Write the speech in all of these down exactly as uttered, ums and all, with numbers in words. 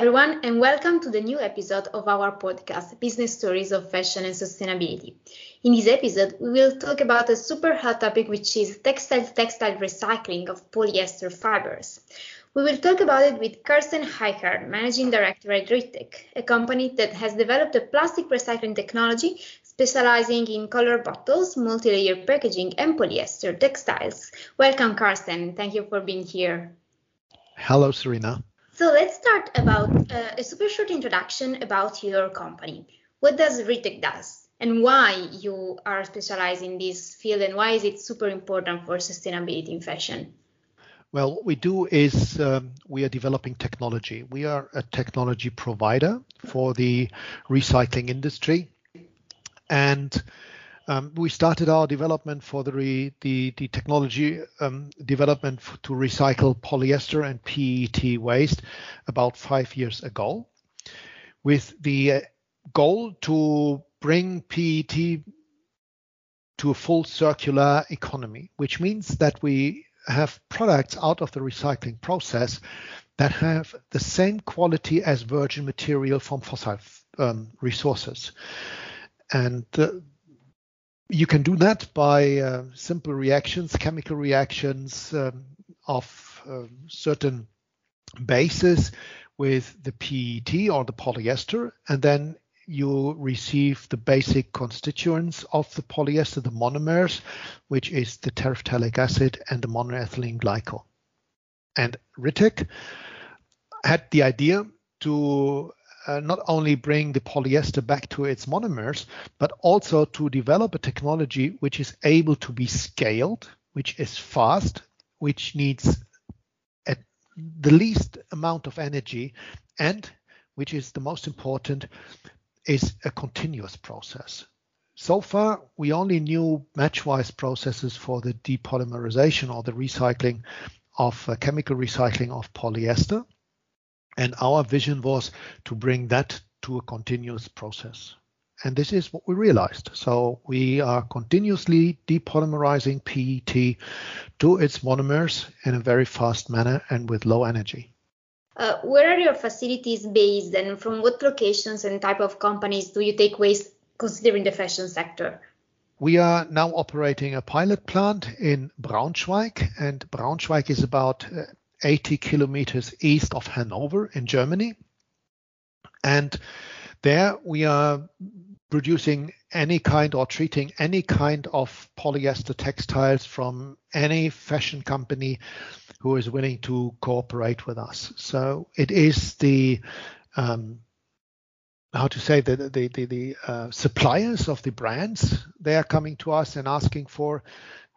everyone, and welcome to the new episode of our podcast, Business Stories of Fashion and Sustainability. In this episode, we will talk about a super hot topic, which is textile-to-textile recycling of polyester fibers. We will talk about it with Karsten Heichert, Managing Director at RITTEC, a company that has developed a plastic recycling technology specializing in color bottles, multi-layer packaging, and polyester textiles. Welcome, Karsten. Thank you for being here. Hello, Serena. So let's start about uh, a super short introduction about your company. What does RITTEC does, and why you are specialized in this field, and why is it super important for sustainability in fashion? Well, what we do is um, we are developing technology. We are a technology provider for the recycling industry, and um, we started our development for the re, the, the technology um, development f- to recycle polyester and P E T waste about five years ago, with the uh, goal to bring P E T to a full circular economy, which means that we have products out of the recycling process that have the same quality as virgin material from fossil um, resources. And uh, you can do that by uh, simple reactions, chemical reactions um, of uh, certain bases with the P E T or the polyester, and then you receive the basic constituents of the polyester, the monomers, which is the terephthalic acid and the monoethylene glycol. And RITTEC had the idea to Uh, not only bring the polyester back to its monomers, but also to develop a technology which is able to be scaled, which is fast, which needs at the least amount of energy, and which is the most important, is a continuous process. So far, we only knew matchwise processes for the depolymerization or the recycling of uh, chemical recycling of polyester. And our vision was to bring that to a continuous process. And this is what we realized. So we are continuously depolymerizing P E T to its monomers in a very fast manner and with low energy. Uh, where are your facilities based, and from what locations and type of companies do you take waste, considering the fashion sector? We are now operating a pilot plant in Braunschweig, and Braunschweig is about Uh, eighty kilometers east of Hanover in Germany. And there we are producing any kind or treating any kind of polyester textiles from any fashion company who is willing to cooperate with us. So it is the, um, how to say, the, the, the, the uh, suppliers of the brands. They are coming to us and asking for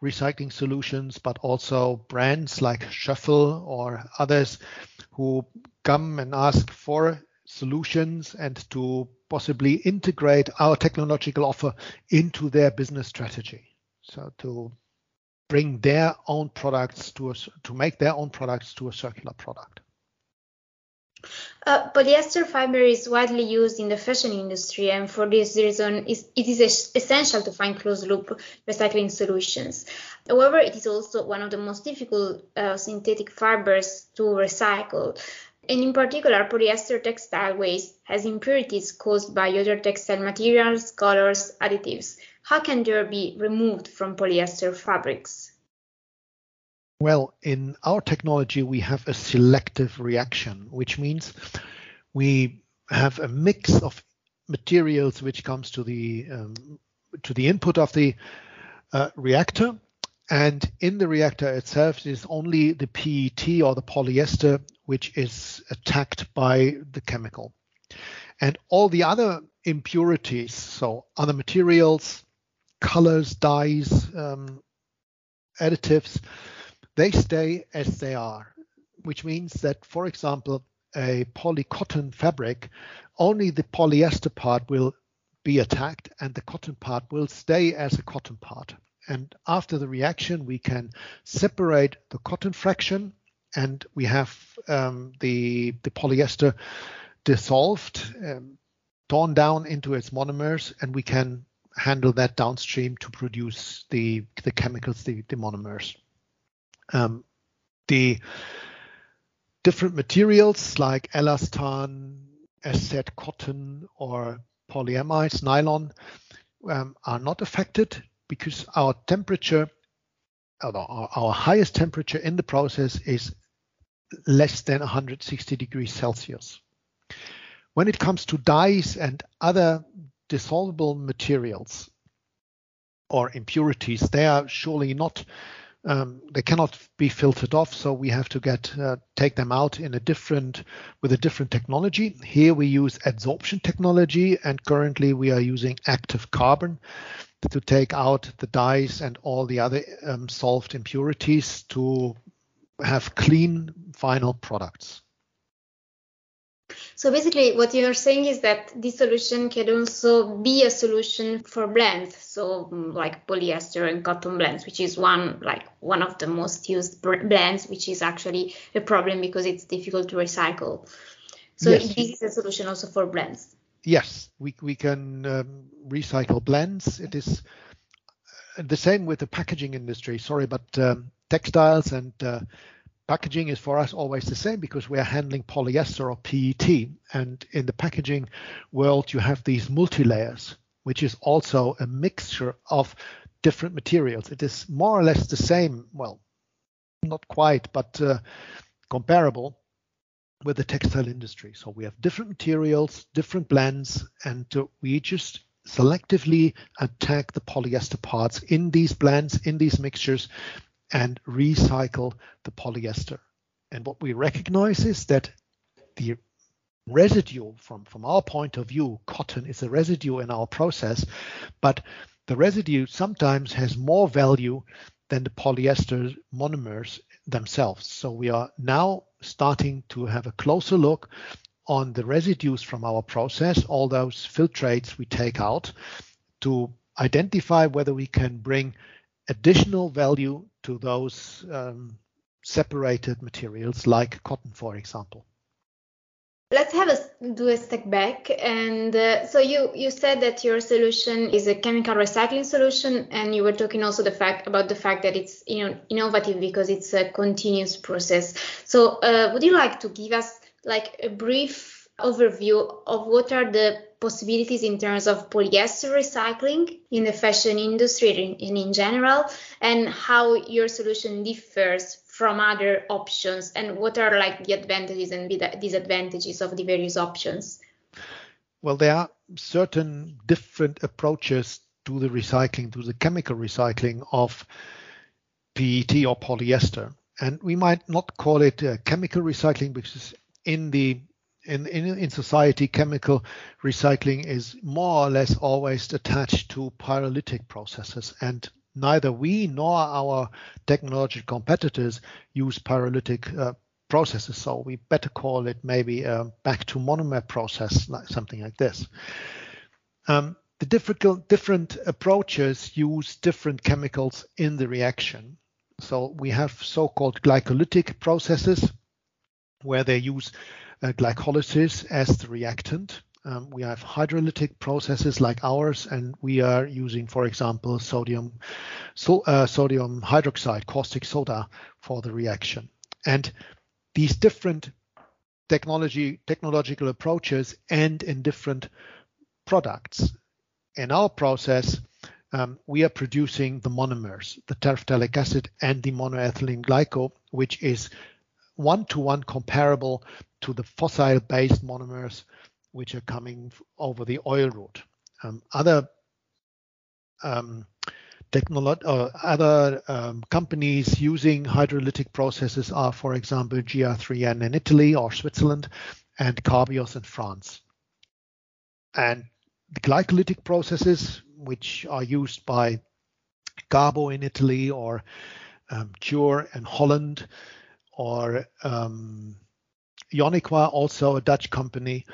recycling solutions, but also brands like Shuffle or others who come and ask for solutions and to possibly integrate our technological offer into their business strategy. So to bring their own products to a, to make their own products to a circular product. Uh, polyester fiber is widely used in the fashion industry, and for this reason it is essential to find closed-loop recycling solutions. However, it is also one of the most difficult uh, synthetic fibers to recycle, and in particular polyester textile waste has impurities caused by other textile materials, colors, additives. How can they be removed from polyester fabrics? Well, in our technology, we have a selective reaction, which means we have a mix of materials which comes to the um, to the input of the uh, reactor, and in the reactor itself is only the P E T or the polyester which is attacked by the chemical, and all the other impurities, so other materials, colors, dyes, um, additives, they stay as they are, which means that, for example, a polycotton fabric, only the polyester part will be attacked and the cotton part will stay as a cotton part. And after the reaction, we can separate the cotton fraction, and we have um, the, the polyester dissolved, um, torn down into its monomers, and we can handle that downstream to produce the, the chemicals, the, the monomers. Um, the different materials like elastane, aset cotton, or polyamides, nylon, um, are not affected because our temperature, our, our highest temperature in the process is less than one hundred sixty degrees Celsius. When it comes to dyes and other dissolvable materials or impurities, they are surely not, um, they cannot be filtered off. So we have to get, uh, take them out in a different, with a different technology. Here we use adsorption technology, and currently we are using active carbon to take out the dyes and all the other um, solved impurities to have clean final products. So basically what you're saying is that this solution can also be a solution for blends, so like polyester and cotton blends, which is one like one of the most used blends, which is actually a problem because it's difficult to recycle. So yes, this is a solution also for blends. Yes, we, we can um, recycle blends. It is the same with the packaging industry. Sorry, but um, textiles and uh, packaging is for us always the same because we are handling polyester or P E T. And in the packaging world, you have these multi-layers, which is also a mixture of different materials. It is more or less the same, well, not quite, but uh, comparable with the textile industry. So we have different materials, different blends, and uh, we just selectively attack the polyester parts in these blends, in these mixtures, and recycle the polyester. And what we recognize is that the residue, from, from our point of view, cotton is a residue in our process, but the residue sometimes has more value than the polyester monomers themselves. So we are now starting to have a closer look on the residues from our process, all those filtrates we take out, to identify whether we can bring additional value to those um, separated materials like cotton, for example. Let's have a do a step back. And uh, so you, you said that your solution is a chemical recycling solution, and you were talking also the fact about the fact that it's, you know, innovative because it's a continuous process. So uh, would you like to give us like a brief overview of what are the possibilities in terms of polyester recycling in the fashion industry and in, in general, and how your solution differs from other options, and what are like the advantages and disadvantages of the various options? Well, there are certain different approaches to the recycling, to the chemical recycling of P E T or polyester. And we might not call it uh, chemical recycling because in the in, in, in society, chemical recycling is more or less always attached to pyrolytic processes, and neither we nor our technological competitors use pyrolytic uh, processes, so we better call it maybe a back-to-monomer process, like something like this. Um, the difficult, different approaches use different chemicals in the reaction. So we have so-called glycolytic processes, where they use uh, glycolysis as the reactant. Um, we have hydrolytic processes like ours, and we are using, for example, sodium so, uh, sodium hydroxide, caustic soda, for the reaction. And these different technology technological approaches end in different products. In our process, um, we are producing the monomers, the terephthalic acid and the monoethylene glycol, which is one-to-one comparable to the fossil-based monomers which are coming over the oil route. Um, other um, technolo- uh, other um, companies using hydrolytic processes are, for example, G R three N in Italy or Switzerland, and Carbios in France. And the glycolytic processes, which are used by Garbo in Italy, or um, Jure in Holland, or um, Ioniqua, also a Dutch company,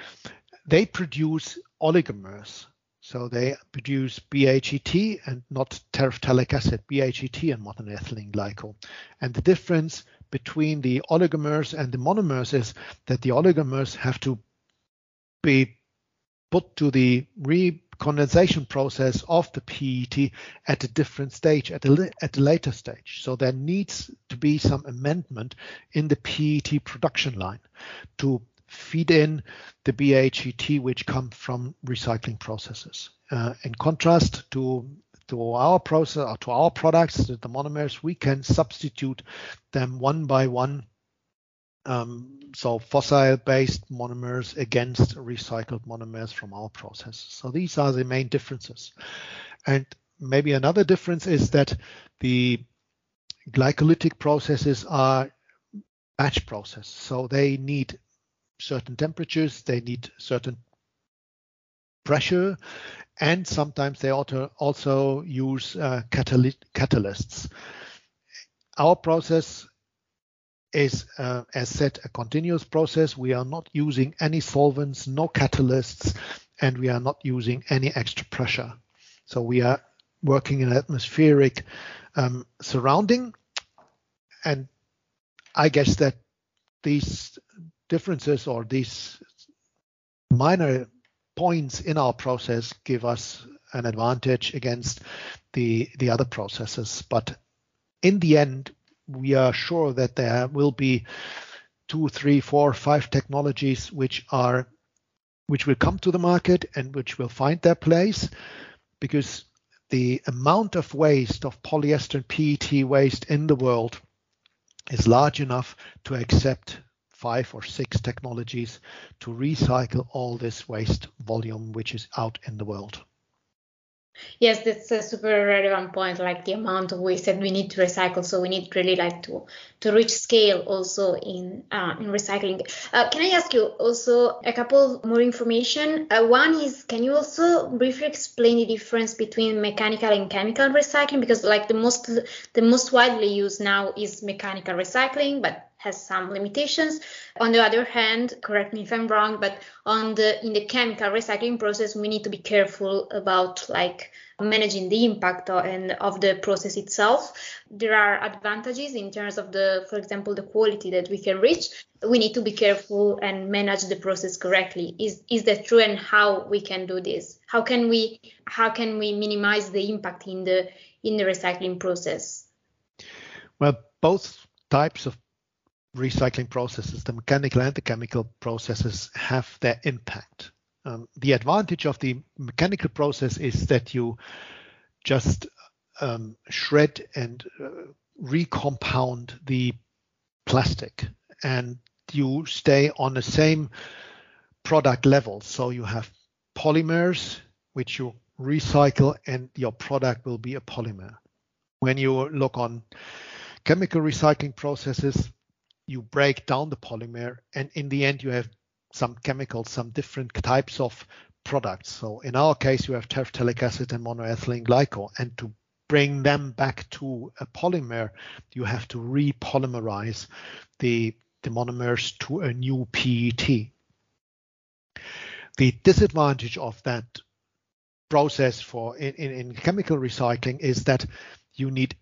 they produce oligomers. So they produce B H E T and not terephthalic acid, B H E T and monoethylene glycol. And the difference between the oligomers and the monomers is that the oligomers have to be put to the re condensation process of the P E T at a different stage, at a, at a later stage. So there needs to be some amendment in the P E T production line to feed in the B H E T, which come from recycling processes. Uh, in contrast to to our process or to our products, the monomers, we can substitute them one by one. Um, so fossil-based monomers against recycled monomers from our processes. So these are the main differences. And maybe another difference is that the glycolytic processes are batch process. So they need certain temperatures, they need certain pressure, and sometimes they also use uh, cataly catalysts. Our process is, uh, as said, a continuous process. We are not using any solvents, no catalysts, and we are not using any extra pressure. So we are working in an atmospheric um, surrounding, and I guess that these differences or these minor points in our process give us an advantage against the the other processes. But in the end, we are sure that there will be two, three, four, five technologies which are which will come to the market and which will find their place, because the amount of waste of polyester and P E T waste in the world is large enough to accept five or six technologies to recycle all this waste volume which is out in the world. Yes, that's a super relevant point, like the amount of waste that we need to recycle. So we need really like to to reach scale also in uh, in recycling. Uh, can I ask you also a couple more information? Uh, one is, can you also briefly explain the difference between mechanical and chemical recycling? Because like the most the most widely used now is mechanical recycling, but has some limitations. On the other hand, correct me if I'm wrong, but on the in the chemical recycling process, we need to be careful about like managing the impact of, and of the process itself. There are advantages in terms of the, for example, the quality that we can reach. We need to be careful and manage the process correctly. Is is that true? And how we can do this? How can we how can we minimize the impact in the in the recycling process? Well, both types of recycling processes, the mechanical and the chemical processes, have their impact. Um, the advantage of the mechanical process is that you just um, shred and uh, recompound the plastic, and you stay on the same product level. So you have polymers which you recycle, and your product will be a polymer. When you look on chemical recycling processes, you break down the polymer, and in the end you have some chemicals, some different types of products. So in our case, you have terephthalic acid and monoethylene glycol, and to bring them back to a polymer, you have to repolymerize the, the monomers to a new P E T. The disadvantage of that process for in, in, in chemical recycling is that you need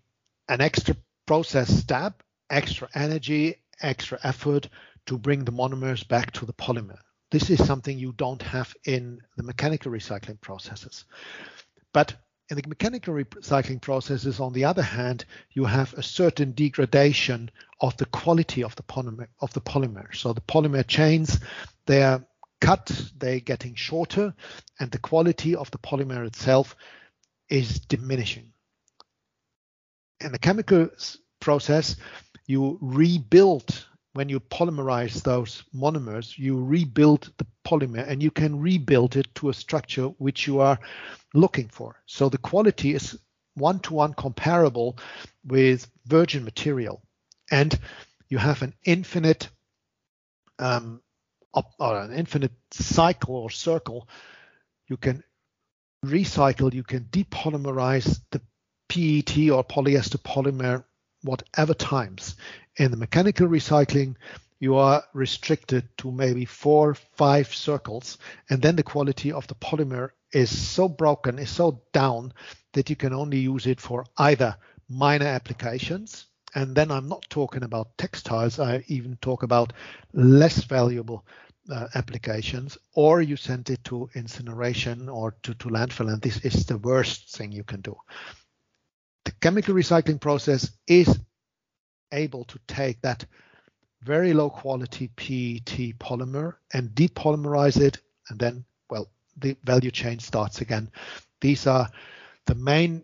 an extra process step, extra energy, extra effort to bring the monomers back to the polymer. This is something you don't have in the mechanical recycling processes. But in the mechanical recycling processes, on the other hand, you have a certain degradation of the quality of the polymer. Of the polymer. So the polymer chains, they are cut, they're getting shorter, and the quality of the polymer itself is diminishing. In the chemical process, you rebuild, when you polymerize those monomers, you rebuild the polymer, and you can rebuild it to a structure which you are looking for. So the quality is one-to-one comparable with virgin material, and you have an infinite um, op or an infinite cycle or circle. You can recycle, you can depolymerize the P E T or polyester polymer whatever times. In the mechanical recycling, you are restricted to maybe four, five circles, and then the quality of the polymer is so broken, is so down, that you can only use it for either minor applications, and then I'm not talking about textiles, I even talk about less valuable uh, applications, or you send it to incineration or to, to landfill, and this is the worst thing you can do. The chemical recycling process is able to take that very low quality P E T polymer and depolymerize it, and then, well, the value chain starts again. These are the main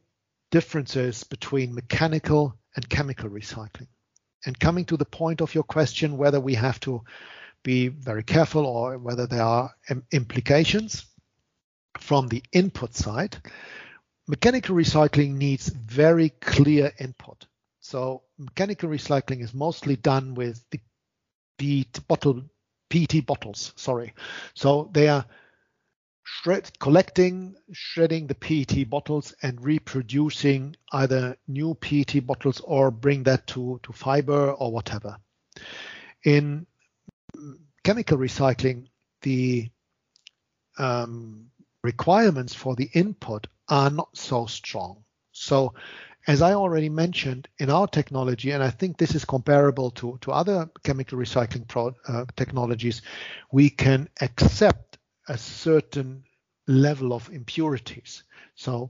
differences between mechanical and chemical recycling. And coming to the point of your question, whether we have to be very careful or whether there are implications from the input side, mechanical recycling needs very clear input. So mechanical recycling is mostly done with the P E T bottle, P E T bottles, sorry. So they are shred, collecting, shredding the P E T bottles and reproducing either new P E T bottles or bring that to, to fiber or whatever. In chemical recycling, the um, requirements for the input are not so strong. So, as I already mentioned, in our technology, and I think this is comparable to, to other chemical recycling pro, uh, technologies, we can accept a certain level of impurities. So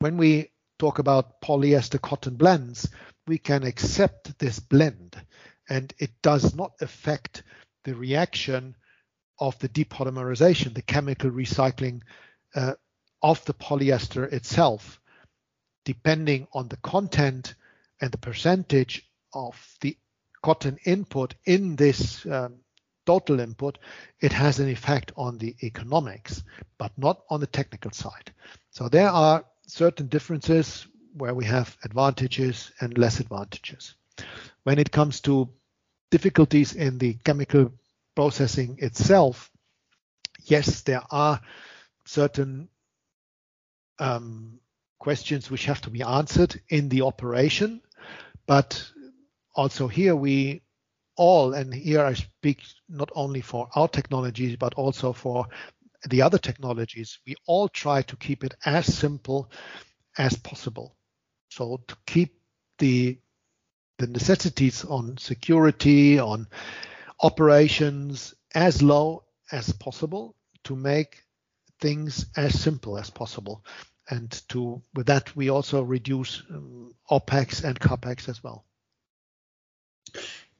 when we talk about polyester cotton blends, we can accept this blend, and it does not affect the reaction of the depolymerization, the chemical recycling uh, of the polyester itself. Depending on the content and the percentage of the cotton input in this um, total input, it has an effect on the economics, but not on the technical side. So there are certain differences where we have advantages and less advantages. When it comes to difficulties in the chemical processing itself, yes, there are certain um, questions which have to be answered in the operation, but also here we all, and here I speak not only for our technologies but also for the other technologies, we all try to keep it as simple as possible. So to keep the the necessities on security, on operations as low as possible, to make things as simple as possible. And to, with that, we also reduce um, OPEX and CAPEX as well.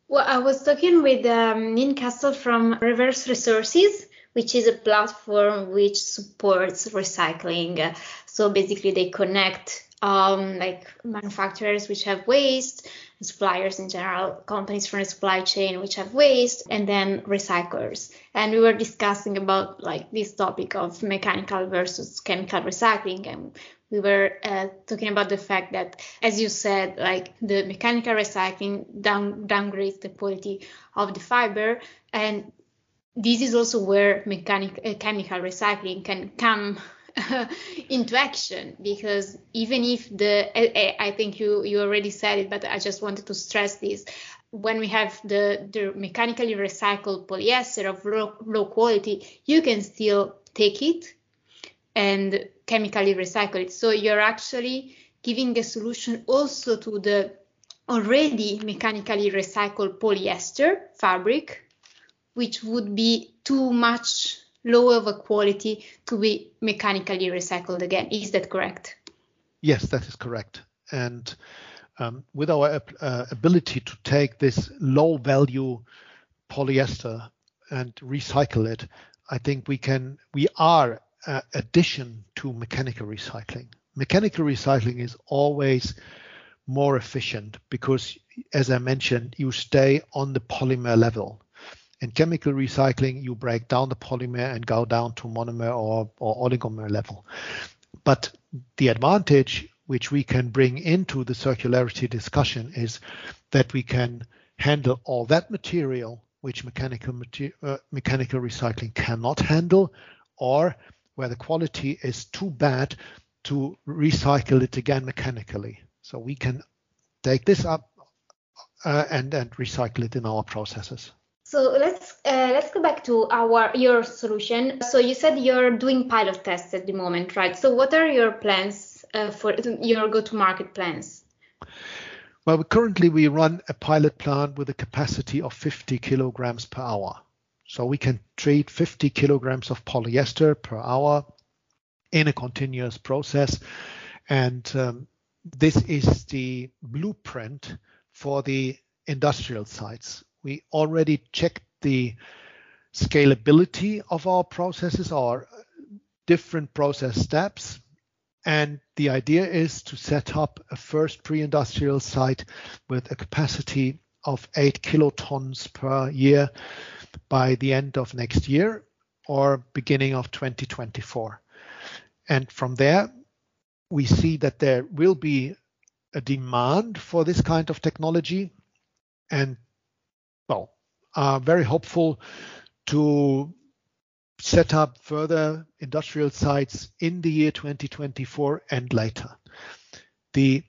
Well, I was talking with um, Nin Castle from Reverse Resources, which is a platform which supports recycling. So basically, they connect um, like manufacturers which have waste, suppliers in general, companies from the supply chain which have waste, and then recyclers. And we were discussing about like this topic of mechanical versus chemical recycling, and we were uh, talking about the fact that, as you said, like the mechanical recycling down downgrades the quality of the fiber, and this is also where mechanic, uh, chemical recycling can come into action, because even if the I, I think you you already said it, but I just wanted to stress this, when we have the the mechanically recycled polyester of low, low quality, you can still take it and chemically recycle it, so you're actually giving a solution also to the already mechanically recycled polyester fabric, which would be too much lower of a quality to be mechanically recycled again. Is that correct? Yes, that is correct. And um, with our uh, ability to take this low value polyester and recycle it, I think we can, we are uh, addition to mechanical recycling. Mechanical recycling is always more efficient because, as I mentioned, you stay on the polymer level. In chemical recycling, you break down the polymer and go down to monomer or, or oligomer level. But the advantage which we can bring into the circularity discussion is that we can handle all that material which mechanical, uh, mechanical recycling cannot handle, or where the quality is too bad to recycle it again mechanically. So we can take this up uh, and, and recycle it in our processes. So let's uh, let's go back to our your solution. So you said you're doing pilot tests at the moment, right? So what are your plans uh, for your go-to-market plans? Well, currently we run a pilot plant with a capacity of fifty kilograms per hour. So we can treat fifty kilograms of polyester per hour in a continuous process. And um, this is the blueprint for the industrial sites. We already checked the scalability of our processes, our different process steps. And the idea is to set up a first pre-industrial site with a capacity of eight kilotons per year by the end of next year or beginning of twenty twenty-four. And from there, we see that there will be a demand for this kind of technology, and well, are very hopeful to set up further industrial sites in the year twenty twenty-four and later. The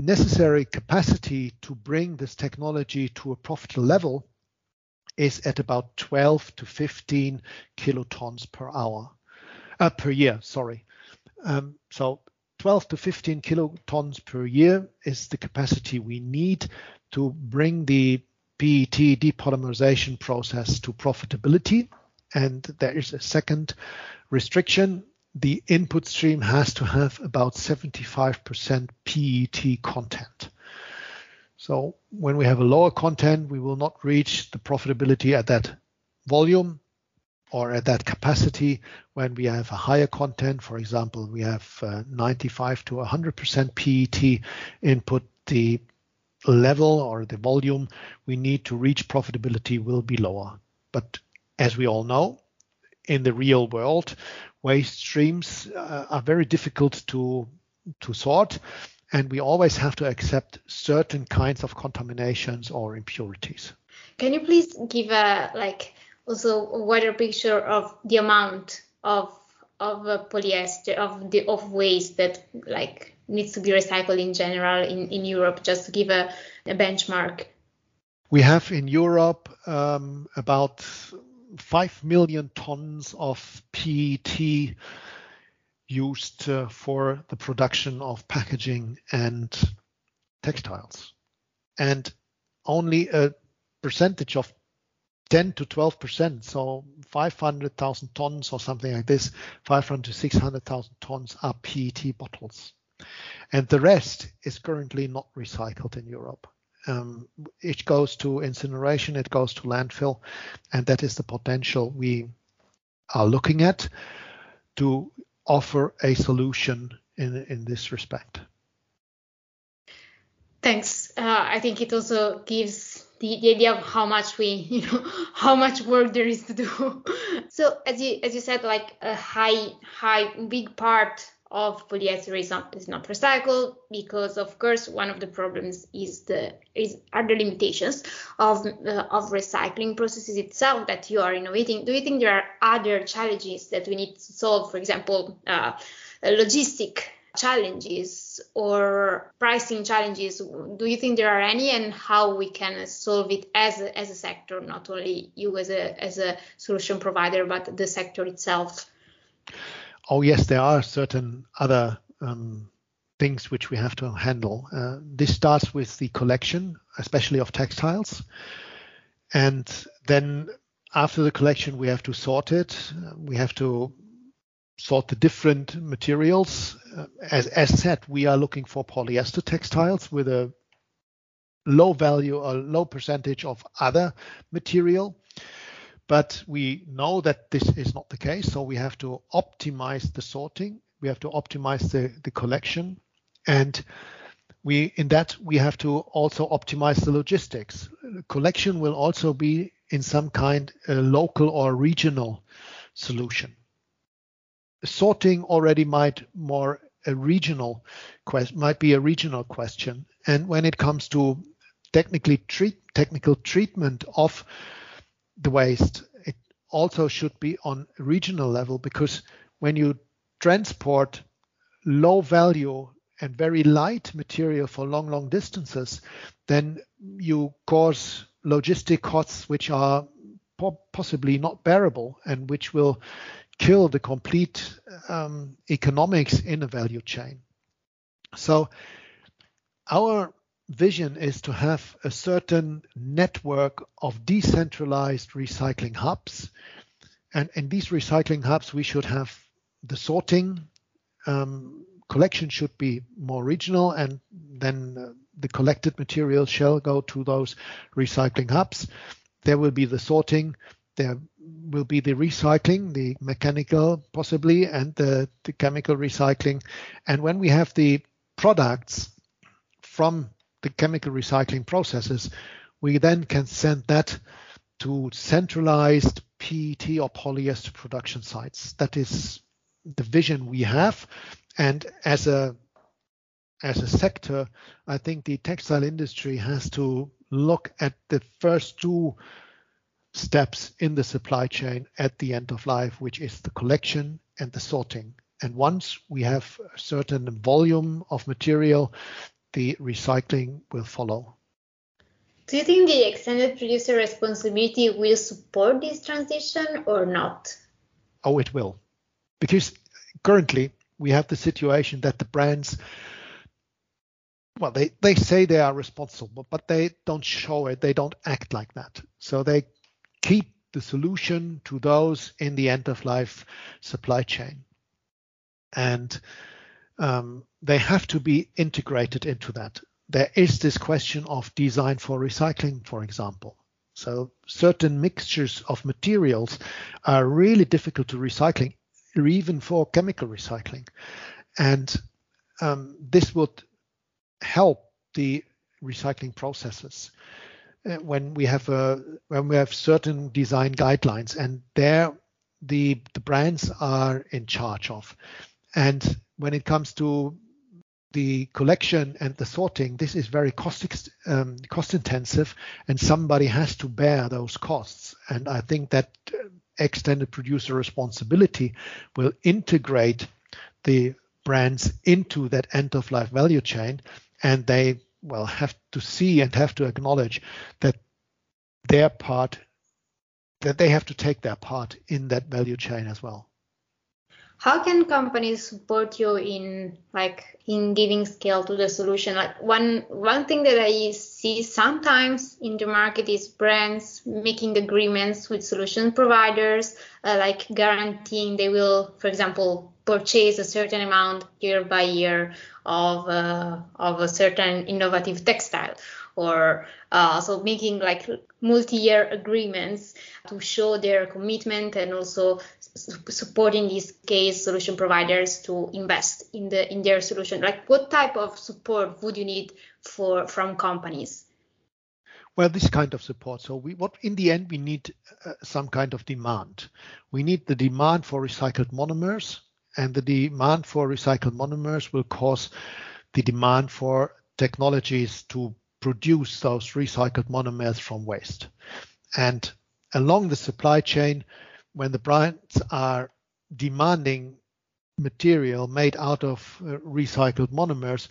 necessary capacity to bring this technology to a profitable level is at about twelve to fifteen kilotons per hour, uh, per year, sorry. Um, so twelve to fifteen kilotons per year is the capacity we need to bring the P E T depolymerization process to profitability. And there is a second restriction. The input stream has to have about seventy-five percent P E T content. So when we have a lower content, we will not reach the profitability at that volume or at that capacity. When we have a higher content, for example, we have uh, ninety-five to one hundred percent P E T input, the level or the volume we need to reach profitability will be lower. But as we all know, in the real world, waste streams uh, are very difficult to, to sort, and we always have to accept certain kinds of contaminations or impurities. Can you please give a, like, also a wider picture of the amount of of polyester, of the of waste that like needs to be recycled in general in, in Europe, just to give a, a benchmark? We have in Europe um, about five million tons of P E T used uh, for the production of packaging and textiles. And only a percentage of ten to twelve percent, so five hundred thousand tons or something like this, five hundred to six hundred thousand tons are P E T bottles. And the rest is currently not recycled in Europe. Um, it goes to incineration, it goes to landfill, and that is the potential we are looking at to offer a solution in, in this respect. Thanks. Uh, I think it also gives the, the idea of how much we, you know, how much work there is to do. So as you as you said, like a high, high, big part of polyester is not, is not recycled because, of course, one of the problems is the is are the limitations of uh, of recycling processes itself that you are innovating. Do you think there are other challenges that we need to solve? For example, uh, logistic challenges or pricing challenges. Do you think there are any, and how we can solve it as a, as a sector, not only you as a as a solution provider, but the sector itself? Oh, yes, there are certain other um, things which we have to handle. Uh, this starts with the collection, especially of textiles. And then after the collection, we have to sort it. We have to sort the different materials. Uh, as, as said, we are looking for polyester textiles with a low value or low percentage of other material. But we know that this is not the case, so we have to optimize the sorting, we have to optimize the, the collection, and we in that we have to also optimize the logistics. Collection will also be in some kind a local or regional solution. Sorting already might more a regional quest might be a regional question. And when it comes to technically treat technical treatment of the waste, it also should be on regional level, because when you transport low value and very light material for long, long distances, then you cause logistic costs which are po- possibly not bearable and which will kill the complete um, economics in a value chain. So our vision is to have a certain network of decentralized recycling hubs. And in these recycling hubs, we should have the sorting. Um, collection should be more regional, and then uh, the collected material shall go to those recycling hubs. There will be the sorting. There will be the recycling, the mechanical possibly, and the, the chemical recycling. And when we have the products from the chemical recycling processes, we then can send that to centralized P E T or polyester production sites. That is the vision we have. And as a as a sector, I think the textile industry has to look at the first two steps in the supply chain at the end of life, which is the collection and the sorting. And once we have a certain volume of material, the recycling will follow. Do you think the extended producer responsibility will support this transition or not? Oh, it will. Because currently we have the situation that the brands, well, they, they say they are responsible, but they don't show it. They don't act like that. So they keep the solution to those in the end-of-life supply chain. And um, they have to be integrated into that. There is this question of design for recycling, for example. So certain mixtures of materials are really difficult to recycling, or even for chemical recycling. And um, this would help the recycling processes uh, when we have a, when we have certain design guidelines, and there the, the brands are in charge of. And when it comes to the collection and the sorting, this is very cost, um, cost intensive, and somebody has to bear those costs. And I think that uh, extended producer responsibility will integrate the brands into that end-of-life value chain, and they will have to see and have to acknowledge that their part, that they have to take their part in that value chain as well. How can companies support you in like in giving scale to the solution? Like one one thing that I see sometimes in the market is brands making agreements with solution providers, uh, like guaranteeing they will, for example, purchase a certain amount year by year of uh, of a certain innovative textile, or uh, so making like multi-year agreements to show their commitment, and also supporting these case solution providers to invest in the in their solution. Like what type of support would you need for from companies? Well, this kind of support. So we what in the end we need uh, some kind of demand. We need the demand for recycled monomers, and the demand for recycled monomers will cause the demand for technologies to produce those recycled monomers from waste. And along the supply chain, when the brands are demanding material made out of uh, recycled monomers,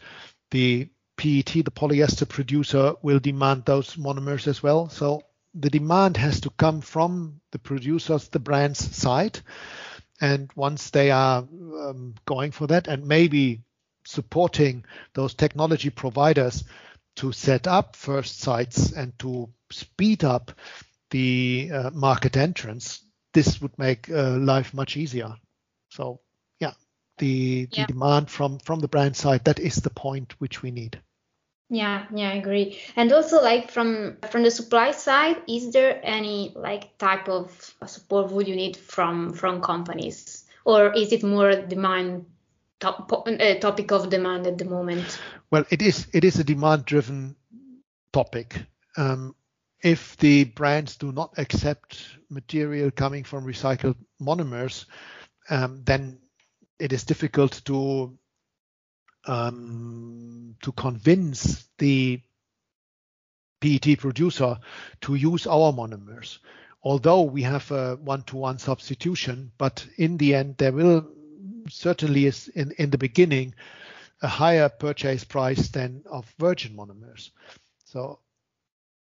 the P E T, the polyester producer, will demand those monomers as well. So the demand has to come from the producers, the brand's side. And once they are um, going for that, and maybe supporting those technology providers to set up first sites and to speed up the uh, market entrance, this would make uh, life much easier. So yeah, the, the yeah. demand from, from the brand side, that is the point which we need. Yeah, yeah, I agree. And also like from, from the supply side, is there any like type of support would you need from, from companies, or is it more demand top, uh, topic of demand at the moment? Well, it is, it is a demand driven topic. Um, If the brands do not accept material coming from recycled monomers, um, then it is difficult to um, to convince the P E T producer to use our monomers. Although we have a one-to-one substitution, but in the end, there will certainly is in, in the beginning a higher purchase price than of virgin monomers. So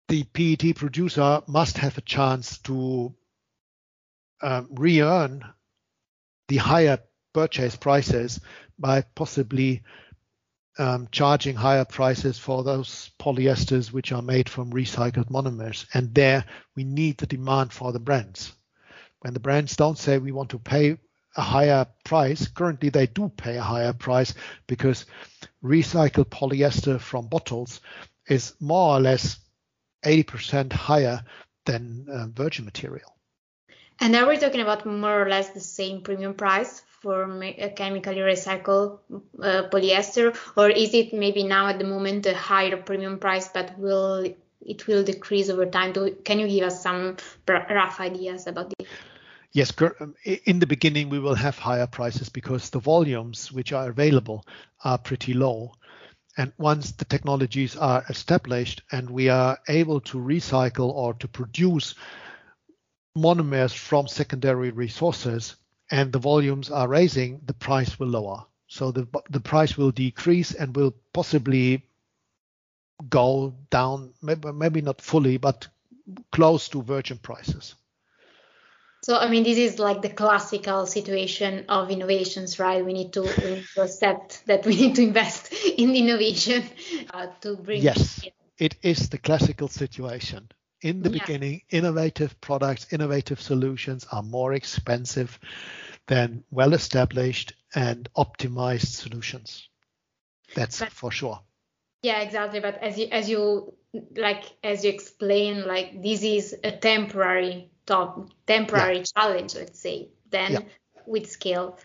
the P E T producer must have a chance to um, re-earn the higher purchase prices by possibly um, charging higher prices for those polyesters which are made from recycled monomers. And there we need the demand for the brands. When the brands don't say we want to pay a higher price, currently they do pay a higher price because recycled polyester from bottles is more or less eighty percent higher than uh, virgin material. And are we talking about more or less the same premium price for chemically recycled uh, polyester, or is it maybe now at the moment a higher premium price, but will it will decrease over time? Do, can you give us some rough ideas about this? Yes, in the beginning we will have higher prices because the volumes which are available are pretty low. And once the technologies are established and we are able to recycle or to produce monomers from secondary resources and the volumes are raising, the price will lower. So the the price will decrease and will possibly go down, maybe, maybe not fully, but close to virgin prices. So, I mean, this is like the classical situation of innovations, right? We need to, we need to accept that we need to invest in innovation uh, to bring. Yes, it is the classical situation. In the yeah. beginning, innovative products, innovative solutions are more expensive than well-established and optimized solutions. That's but, for sure. Yeah, exactly. But as you, as you like, as you explain, like this is a temporary. Top, temporary yeah. challenge, let's say, then yeah. with scale.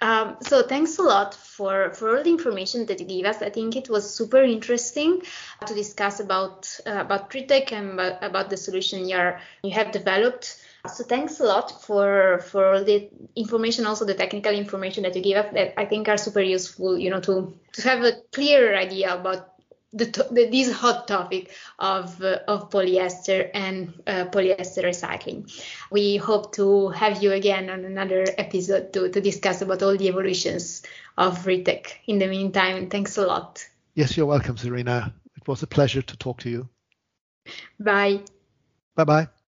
Um, so thanks a lot for, for all the information that you gave us. I think it was super interesting to discuss about uh, about RITTEC and about, about the solution you're, you have developed. So thanks a lot for for all the information, also the technical information that you gave us that I think are super useful, you know, to, to have a clearer idea about The, the, this hot topic of uh, of polyester and uh, polyester recycling. We hope to have you again on another episode to, to discuss about all the evolutions of RITTEC. In the meantime, thanks a lot. Yes, you're welcome, Serena. It was a pleasure to talk to you. Bye. Bye-bye.